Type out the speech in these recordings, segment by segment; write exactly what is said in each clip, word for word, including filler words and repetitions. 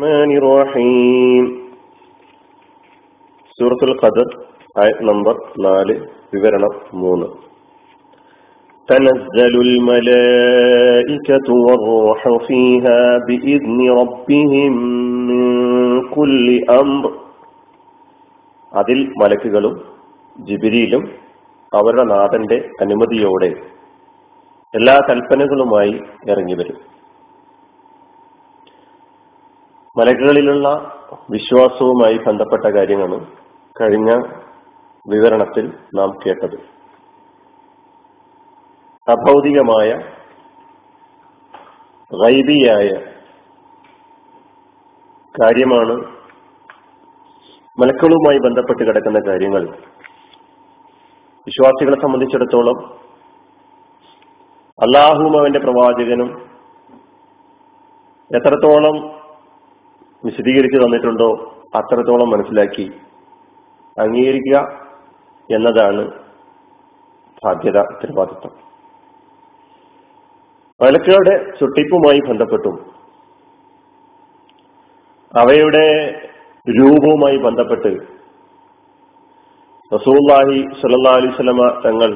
റഹ്മാനിർ റഹീം. സൂറത്തുൽ ഖദർ ആയത് നമ്പർ നാല്, വിവരണം മൂന്ന്. തനസ്സലുൽ മലായികതു വറൂഹു ഫീഹാ ബിഇദ്നി റബ്ബിഹിം മിൻ കുല്ലി അംർ. അതിൽ മലക്കുകളും ജിബ്രീലും അവരുടെ നാഥന്റെ അനുമതിയോടെ എല്ലാ കൽപ്പനകളുമായി ഇറങ്ങിവരും. മലക്കുകളിലുള്ള വിശ്വാസവുമായി ബന്ധപ്പെട്ട കാര്യമാണ് കഴിഞ്ഞ വിവരണത്തിൽ നാം കേട്ടത്. അഭൗതികമായ ഗൈബിയായ കാര്യമാണ് മലക്കുകളുമായി ബന്ധപ്പെട്ട് കിടക്കുന്ന കാര്യങ്ങൾ. വിശ്വാസികളെ സംബന്ധിച്ചിടത്തോളം അല്ലാഹുവും അവന്റെ പ്രവാചകനും എത്രത്തോളം വിശദീകരിച്ചു തന്നിട്ടുണ്ടോ അത്രത്തോളം മനസ്സിലാക്കി അംഗീകരിക്കുക എന്നതാണ് ബാധ്യത, ഉത്തരവാദിത്വം. മലക്കുകളുടെ സൃഷ്ടിപ്പുമായി ബന്ധപ്പെട്ടും അവയുടെ രൂപവുമായി ബന്ധപ്പെട്ട് റസൂലുള്ളാഹി സ്വല്ലല്ലാഹു അലൈഹി വസല്ലമ തങ്ങൾ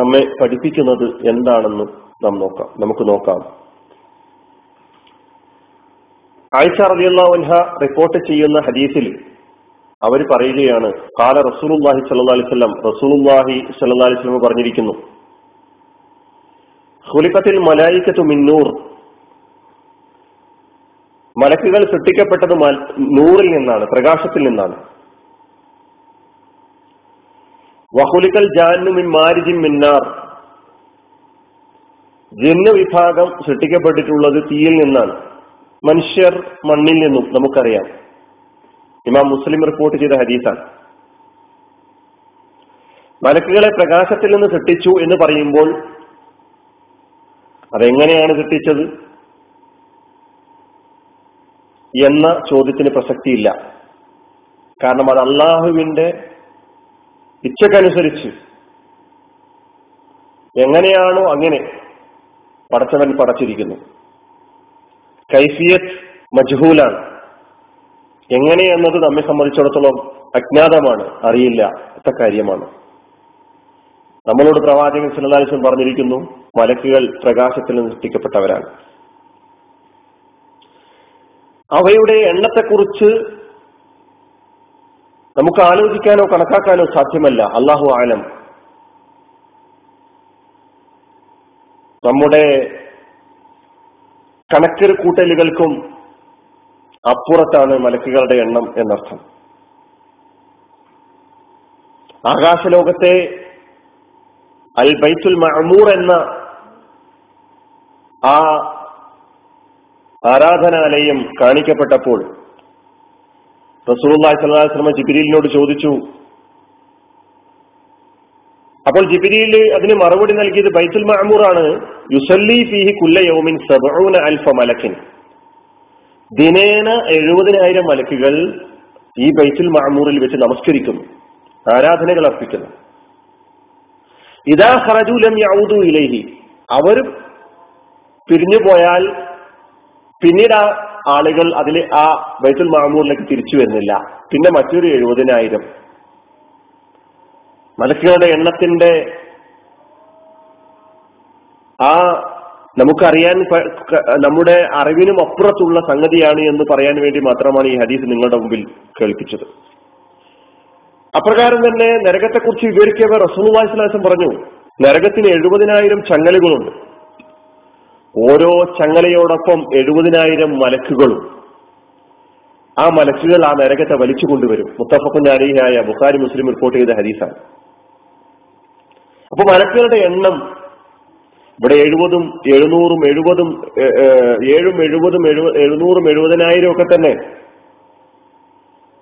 നമ്മെ പഠിപ്പിക്കുന്നത് എന്താണെന്ന് നാം നോക്കാം നമുക്ക് നോക്കാം. ആയിഷ റളിയല്ലാഹു അൻഹ റിപ്പോർട്ട് ചെയ്യുന്ന ഹദീസിൽ അവർ പറയുകയാണ്, ഖാല റസൂലുള്ളാഹി സ്വല്ലല്ലാഹു അലൈഹി വസല്ലം റസൂലുള്ളാഹി സ്വല്ലല്ലാഹു അലൈഹി വസല്ലം പറഞ്ഞിരിക്കുന്നു, ഖുലിഖത്തുൽ മലായികതു മിൻ നൂർ. മലക്കുകൾ സൃഷ്ടിക്കപ്പെട്ടത് നൂറിൽ നിന്നാണ്, പ്രകാശത്തിൽ നിന്നാണ്. വഖുലിഖൽ ജാന്നു മിൻ മാരിജിൻ മിൻ നാർ. ജിന്ന് വിഭാഗം സൃഷ്ടിക്കപ്പെട്ടിട്ടുള്ളത് തീയിൽ നിന്നാണ്, മനുഷ്യർ മണ്ണിൽ നിന്നും. നമുക്കറിയാം, ഇമാം മുസ്ലിം റിപ്പോർട്ട് ചെയ്ത ഹദീസാണ്. മലക്കുകളെ പ്രകാശത്തിൽ നിന്ന് സൃഷ്ടിച്ചു എന്ന് പറയുമ്പോൾ അതെങ്ങനെയാണ് സൃഷ്ടിച്ചത് എന്ന ചോദ്യത്തിന് പ്രസക്തിയില്ല. കാരണം അത് അള്ളാഹുവിന്റെ ഇച്ഛക്കനുസരിച്ച് എങ്ങനെയാണോ അങ്ങനെ പടച്ചവൻ പടച്ചിരിക്കുന്നു. കൈഫിയത്ത് മജ്ഹൂലാണ്, എങ്ങനെയെന്നത് നമ്മെ സംബന്ധിച്ചിടത്തോളം അജ്ഞാതമാണ്, അറിയില്ല എന്ന കാര്യമാണ്. നമ്മളോട് പ്രവാചകൻ സല്ലല്ലാഹു അലൈഹി വസല്ലം പറഞ്ഞിരിക്കുന്നു, മലക്കുകൾ പ്രകാശത്തിൽ നിന്ന് സൃഷ്ടിക്കപ്പെട്ടവരാണ്. അവയുടെ എണ്ണത്തെക്കുറിച്ച് നമുക്ക് ആലോചിക്കാനോ കണക്കാക്കാനോ സാധ്യമല്ല, അല്ലാഹു ആലം. നമ്മുടെ കണക്ക് കൂട്ടലുകൾക്കും അപ്പുറത്താണ് മലക്കുകളുടെ എണ്ണം എന്നർത്ഥം. ആകാശലോകത്തെ അൽ ബൈത്തുൽ മഅമൂർ എന്ന ആ ആരാധനാലയം കാണിക്കപ്പെട്ടപ്പോൾ റസൂലുള്ളാഹി സ്വല്ലല്ലാഹു അലൈഹി വസല്ലം ജിബ്രീലിനോട് ചോദിച്ചു. അപ്പോൾ ജിബ്രീൽ അതിന് മറുപടി നൽകിയത് ബൈത്തുൽ മഅമൂറാണ്. യുസല്ലി ഫീഹി കുല്ല യൗമിൻ സബഊന അൽഫ മലക്കിൻ. ദിനേന എഴുപതിനായിരം മലക്കുകൾ ഈ ബൈത്തുൽ മഅമൂറിൽ വെച്ച് നമസ്കരിക്കുന്നു, ആരാധനകൾ അർപ്പിക്കുന്നു. ഇദാ ഖറജൂ ലം യഊദു ഇലൈഹി. അവർ പിരിഞ്ഞു പോയാൽ പിന്നീട് ആ ആളുകൾ അതിൽ ആ ബൈത്തുൽ മഅമൂറിലേക്ക് തിരിച്ചു വരുന്നില്ല. പിന്നെ മറ്റൊരു എഴുപതിനായിരം. മലക്കുകളുടെ എണ്ണത്തിന്റെ ആ നമുക്കറിയാൻ നമ്മുടെ അറിവിനും അപ്പുറത്തുള്ള സംഗതിയാണ് എന്ന് പറയാൻ വേണ്ടി മാത്രമാണ് ഈ ഹദീസ് നിങ്ങളുടെ മുമ്പിൽ കേൾപ്പിച്ചത്. അപ്രകാരം തന്നെ നരകത്തെക്കുറിച്ച് വിവരിക്കവേ റസൂലുള്ളാഹി സ്വല്ലല്ലാഹു അലൈഹി വസല്ലം പറഞ്ഞു, നരകത്തിന് എഴുപതിനായിരം ചങ്ങലകളുണ്ട്, ഓരോ ചങ്ങലയോടൊപ്പം എഴുപതിനായിരം മലക്കുകളും. ആ മലക്കുകൾ ആ നരകത്തെ വലിച്ചു കൊണ്ടുവരും. മുത്തഫഖുൻ അലൈഹിയായ ബുഖാരി മുസ്ലിം റിപ്പോർട്ട് ചെയ്ത ഹദീസാണ്. അപ്പൊ മലക്കുകളുടെ എണ്ണം ഇവിടെ എഴുപതും എഴുന്നൂറും എഴുപതും ഏഴും എഴുപതും എഴുന്നൂറും എഴുപതിനായിരം ഒക്കെ തന്നെ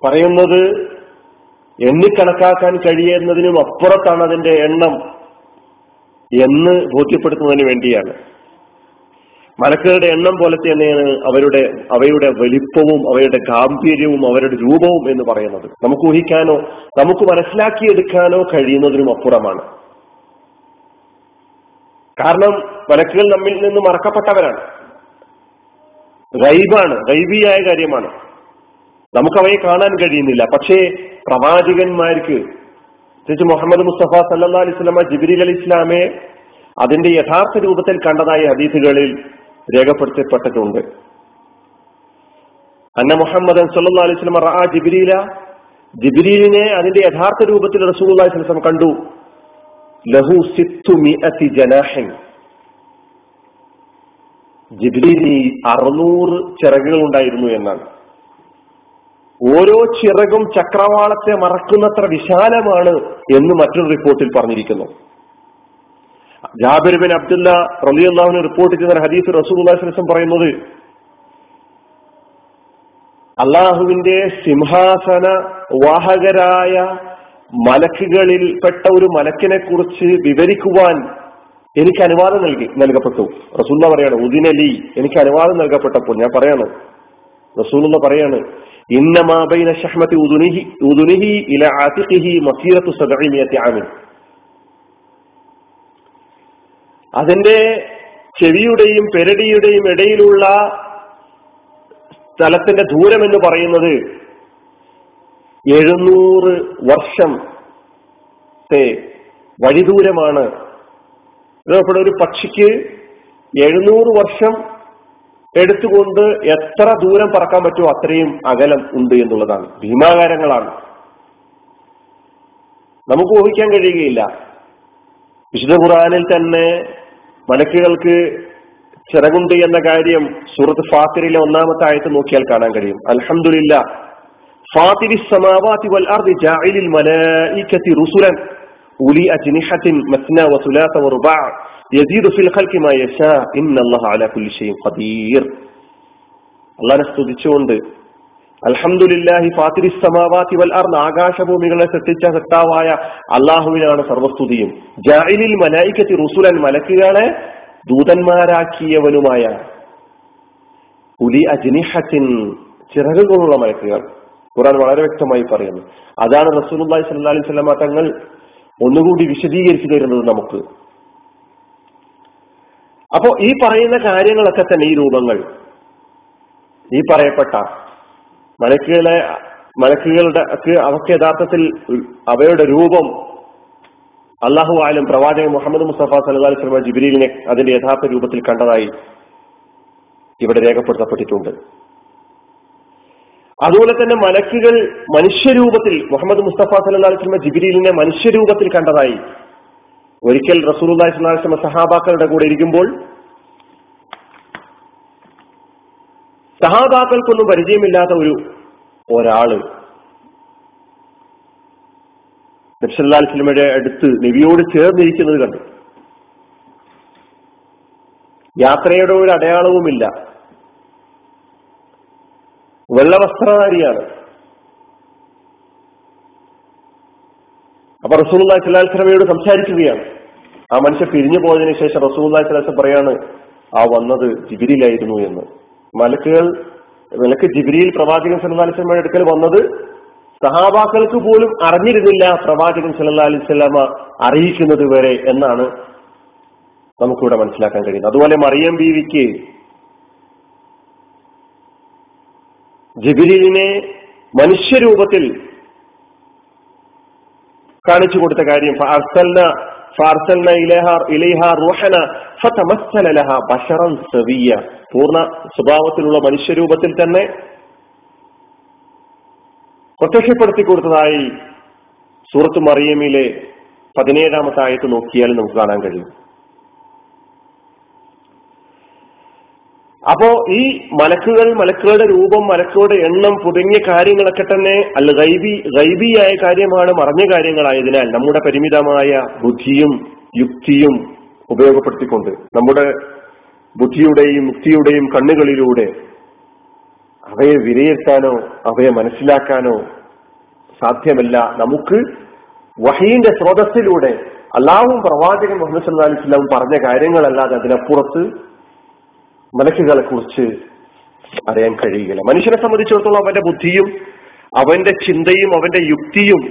പറയുന്നത് എണ്ണിക്കണക്കാക്കാൻ കഴിയുന്നതിനും അപ്പുറത്താണ് അതിന്റെ എണ്ണം എന്ന് ബോധ്യപ്പെടുത്തുന്നതിന് വേണ്ടിയാണ്. മലക്കുകളുടെ എണ്ണം പോലെ തന്നെയാണ് അവരുടെ അവയുടെ വലിപ്പവും അവയുടെ ഗാംഭീര്യവും അവരുടെ രൂപവും എന്ന് പറയുന്നത്. നമുക്ക് ഊഹിക്കാനോ നമുക്ക് മനസ്സിലാക്കിയെടുക്കാനോ കഴിയുന്നതിനും അപ്പുറമാണ്. കാരണം മലക്കുകൾ നമ്മിൽ നിന്ന് മറക്കപ്പെട്ടവരാണ്. ഗൈബാണ്, ഗൈബിയായ കാര്യമാണ്, നമുക്കവയെ കാണാൻ കഴിയുന്നില്ല. പക്ഷേ പ്രവാചകന്മാർക്ക് മുഹമ്മദ് മുസ്തഫ സല്ലല്ലാഹു അലൈഹി വസല്ലമ ജിബ്രീൽ അലി ഇസ്ലാമെ അതിന്റെ യഥാർത്ഥ രൂപത്തിൽ കണ്ടതായി ഹദീസുകളിൽ രേഖപ്പെടുത്തപ്പെട്ടിട്ടുണ്ട്. അന്ന മുഹമ്മദൻ സല്ലല്ലാഹു അലൈഹി വസല്ലമ റഅ ജിബ്രീല, ജിബ്രീലിനെ അതിന്റെ യഥാർത്ഥ രൂപത്തിൽ റസൂലുള്ളാഹി സ്വല്ലല്ലാഹു അലൈഹി വസല്ലം കണ്ടു. ലഹു സിത്തുമിഅതി ജനാഹിൻ, ജിബ്രീലിന് അറുന്നൂറ് ചിറകുകൾ ഉണ്ടായിരുന്നു എന്നാണ്. ഓരോ ചിറകും ചക്രവാളത്തെ മറക്കുന്നത്ര വിശാലമാണ് എന്ന് മറ്റൊരു റിപ്പോർട്ടിൽ പറഞ്ഞിരിക്കുന്നു. ജാബിർ ബിൻ അബ്ദുല്ല റളിയല്ലാഹു അൻഹു റിപ്പോർട്ട് ചെയ്ത ഹദീസ് റസൂലുള്ളാഹി സ്വല്ലല്ലാഹു അലൈഹി വസല്ലം പറയുന്നത്, അള്ളാഹുവിന്റെ സിംഹാസന വാഹകരായ മലക്കുകളിൽ പെട്ട ഒരു മലക്കിനെ കുറിച്ച് വിവരിക്കുവാൻ എനിക്ക് അനുവാദം നൽകി നൽകപ്പെട്ടു. റസൂലുള്ള പറയാണ്, ഉദിനലി, എനിക്ക് അനുവാദം നൽകപ്പെട്ടപ്പോൾ ഞാൻ പറയാണ്, റസൂലുള്ള പറയാണ്, ഇന്നമാ ബൈന ശഹ്മതി ഉദുനിഹി ഉദുനിഹി ഇലാ ആതിഖിഹി മസീറത്തു സബഈമിയതി ആമിൻ. അതിന്റെ ചെവിയുടെയും പെരടിയുടെയും ഇടയിലുള്ള സ്ഥലത്തിന്റെ ദൂരം എന്ന് പറയുന്നത് എഴുന്നൂറ് വർഷം വഴിദൂരമാണ്. ഇവിടെ ഒരു പക്ഷിക്ക് എഴുന്നൂറ് വർഷം എടുത്തുകൊണ്ട് എത്ര ദൂരം പറക്കാൻ പറ്റുമോ അത്രയും അകലം ഉണ്ട് എന്നുള്ളതാണ്. ഭീമാകാരങ്ങളാണ്, നമുക്ക് ഊഹിക്കാൻ കഴിയുകയില്ല. വിശുദ്ധ ഖുർആനിൽ തന്നെ മലക്കുകൾക്ക് ചിറകുണ്ട് എന്ന കാര്യം സൂറത്ത് ഫാത്തിറിലെ ഒന്നാമത്തെ ആയത്ത് നോക്കിയാൽ കാണാൻ കഴിയും. അൽഹംദുലില്ലാ ഫാത്തിരിസ് സമാവാതി വൽ അർദി ജാഇലിൽ മലായികതി റുസുലൻ ഉലി അജ്നിഹതിൻ മസ്ന വസുലാസ വറുബഅ യസീദു ഫിൽ ഖൽഖി മാ യശാ ഇന്നല്ലാഹു അലാ കുല്ലി ഷൈഇൻ ഖദീർ. അല്ലാഹനെ സ്തുതിച്ചുകൊണ്ട് അൽഹംദുലില്ലാഹി ഫാത്തിരിസ് സമാവാതി വൽ അർദി, ആകാശഭൂമികളെ സൃഷ്ടിച്ച സത്താവായ അല്ലാഹുവിനാണ് സർവസ്തുതിയും. ജാഇലിൽ മലായികതി റുസുലൻ, മലക്കുകളെ ദൂതന്മാരാക്കിയവനുമായ ഉലി അജ്നിഹത്തിൻ, ചിറകുകളുള്ള മലക്കുകൾ. ഖുർആൻ വളരെ വ്യക്തമായി പറയുന്നു. അതാണ് റസൂലുള്ളാഹി സ്വല്ലല്ലാഹി അലൈഹി വസല്ലമ തങ്ങൾ ഒന്നുകൂടി വിശദീകരിച്ചു തരുന്നത് നമുക്ക്. അപ്പോ ഈ പറയുന്ന കാര്യങ്ങളൊക്കെ തന്നെ, ഈ രൂപങ്ങൾ, ഈ പറയപ്പെട്ട മലക്കുകളെ മലക്കുകളുടെ അവക്ക് യഥാർത്ഥത്തിൽ അവയുടെ രൂപം അല്ലാഹു ആലം പ്രവാചകൻ മുഹമ്മദ് മുസ്തഫ സല്ലല്ലാഹു അലൈഹി വസല്ലം ജിബ്രീലിനെ അതിന്റെ യഥാർത്ഥ രൂപത്തിൽ കണ്ടതായി ഇവിടെ രേഖപ്പെടുത്തപ്പെട്ടിട്ടുണ്ട്. അതുപോലെ തന്നെ മലക്കുകൾ മനുഷ്യരൂപത്തിൽ മുഹമ്മദ് മുസ്തഫ സല്ലല്ലാഹു അലൈഹി വസല്ലം ജിബ്രീലിനെ മനുഷ്യരൂപത്തിൽ കണ്ടതായി ഒരിക്കൽ റസൂലുള്ളാഹി സ്വല്ലല്ലാഹു അലൈഹി വസല്ലം സഹാബാക്കളുടെ കൂടെ ഇരിക്കുമ്പോൾ, സഹാബാക്കൾക്കൊന്നും പരിചയമില്ലാത്ത ഒരു ഒരാള് നബി സല്ലല്ലാഹു അലൈഹി വസല്ലമയുടെ അടുത്ത് നബിയോട് ചേർന്നിരിക്കുന്നത് കണ്ടു. യാത്രയുടെ ഒരു അടയാളവുമില്ല, വെള്ളവസ്ത്രധാരിയാണ്. അപ്പൊ റസൂലുള്ളാഹി സ്വല്ലല്ലാഹു അലൈഹി വസല്ലമയോട് സംസാരിക്കുകയാണ്. ആ മനുഷ്യൻ പിരിഞ്ഞു പോയതിനു ശേഷം റസൂലുള്ളാഹി സ്വല്ലല്ലാഹു അലൈഹി വസല്ലം പറയാണ്, ആ വന്നത് ജിബ്രീലായിരുന്നു എന്ന്. മലക്കുകൾ മലക്ക് ജിബ്രീൽ പ്രവാചകൻ സല്ലല്ലാഹു അലൈഹി വസല്ലമയുടെ അടുക്കൽ വന്നത് സഹാബാക്കൾക്ക് പോലും അറിഞ്ഞിരുന്നില്ല, പ്രവാചകൻ സല്ലല്ലാഹു അലൈഹി വസല്ലമ അറിയിക്കുന്നത് വരെ എന്നാണ് നമുക്കിവിടെ മനസ്സിലാക്കാൻ കഴിയുന്നത്. അതുപോലെ മറിയം ബീവിക്ക് ജിബ്രീലിനെ മനുഷ്യരൂപത്തിൽ കാണിച്ചു കൊടുത്ത കാര്യം, ഫഅർസൽന ഫഅർസൽന ഇലൈഹ ഇലൈഹ റൂഹന ഫതമസ്സല ലഹ ബശറൻ സവിയ, പൂർണ്ണ സ്വഭാവത്തിലുള്ള മനുഷ്യരൂപത്തിൽ തന്നെ പ്രത്യക്ഷപ്പെടുത്തി കൊടുത്തതായി സൂറത്ത് മറിയമിലെ പതിനേഴാമത്തെ ആയത്ത് നോക്കിയാൽ നമുക്ക് കാണാൻ കഴിയും. അപ്പോ ഈ മലക്കുകൾ, മലക്കുകളുടെ രൂപം, മലക്കുകളുടെ എണ്ണം തുടങ്ങിയ കാര്യങ്ങളൊക്കെ തന്നെ അൽ ഗൈബി ഗൈബിയായ കാര്യമാണ്, മറഞ്ഞ കാര്യങ്ങളായതിനാൽ നമ്മുടെ പരിമിതമായ ബുദ്ധിയും യുക്തിയും ഉപയോഗപ്പെടുത്തിക്കൊണ്ട്, നമ്മുടെ ബുദ്ധിയുടെയും യുക്തിയുടെയും കണ്ണുകളിലൂടെ അവയെ വിലയിരുത്താനോ അവയെ മനസ്സിലാക്കാനോ സാധ്യമല്ല. നമുക്ക് വഹീന്റെ സ്രോതസ്സിലൂടെ അല്ലാഹുവും പ്രവാചകൻ മുഹമ്മദ് സല്ലല്ലാഹു അലൈഹി വസല്ലം പറഞ്ഞ കാര്യങ്ങളല്ലാതെ അതിനപ്പുറത്ത് മലക്കുകളെ കുറിച്ച് അറിയാൻ കഴിയുകയില്ല. മനുഷ്യനെ സംബന്ധിച്ചിടത്തോളം അവന്റെ ബുദ്ധിയും അവന്റെ ചിന്തയും അവന്റെ യുക്തിയും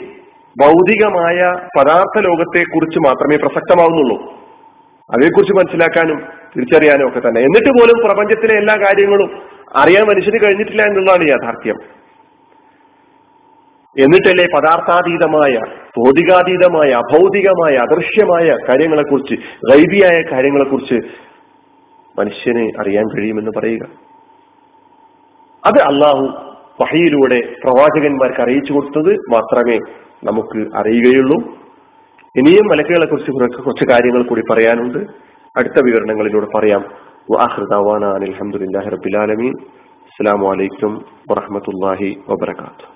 ഭൗതികമായ പദാർത്ഥ ലോകത്തെ കുറിച്ച് മാത്രമേ പ്രസക്തമാവുന്നുള്ളൂ. അവയെക്കുറിച്ച് മനസ്സിലാക്കാനും തിരിച്ചറിയാനും ഒക്കെ തന്നെ. എന്നിട്ട് പോലും പ്രപഞ്ചത്തിലെ എല്ലാ കാര്യങ്ങളും അറിയാൻ മനുഷ്യന് കഴിഞ്ഞിട്ടില്ല എന്നുള്ളതാണ് യാഥാർത്ഥ്യം. എന്നിട്ടല്ലേ പദാർത്ഥാതീതമായ, ഭൗതികാതീതമായ, അഭൗതികമായ, അദൃശ്യമായ കാര്യങ്ങളെക്കുറിച്ച്, ഗൈബിയായ കാര്യങ്ങളെക്കുറിച്ച് മനുഷ്യന് അറിയാൻ കഴിയുമെന്ന് പറയുക. അത് അള്ളാഹു വഹയിലൂടെ പ്രവാചകന്മാർക്ക് അറിയിച്ചു കൊടുത്തത് മാത്രമേ നമുക്ക് അറിയുകയുള്ളൂ. ഇനിയും മലക്കുകളെ കുറിച്ച് കുറച്ച് കാര്യങ്ങൾ കൂടി പറയാനുണ്ട്, അടുത്ത വിവരണങ്ങളിലൂടെ പറയാം. വആഖിറു ദഅ്വാനാ അൽഹംദുലില്ലാഹി റബ്ബിൽ ആലമീൻ. അസ്സലാമു അലൈക്കും വറഹ്മത്തുള്ളാഹി വബറകാതുഹു.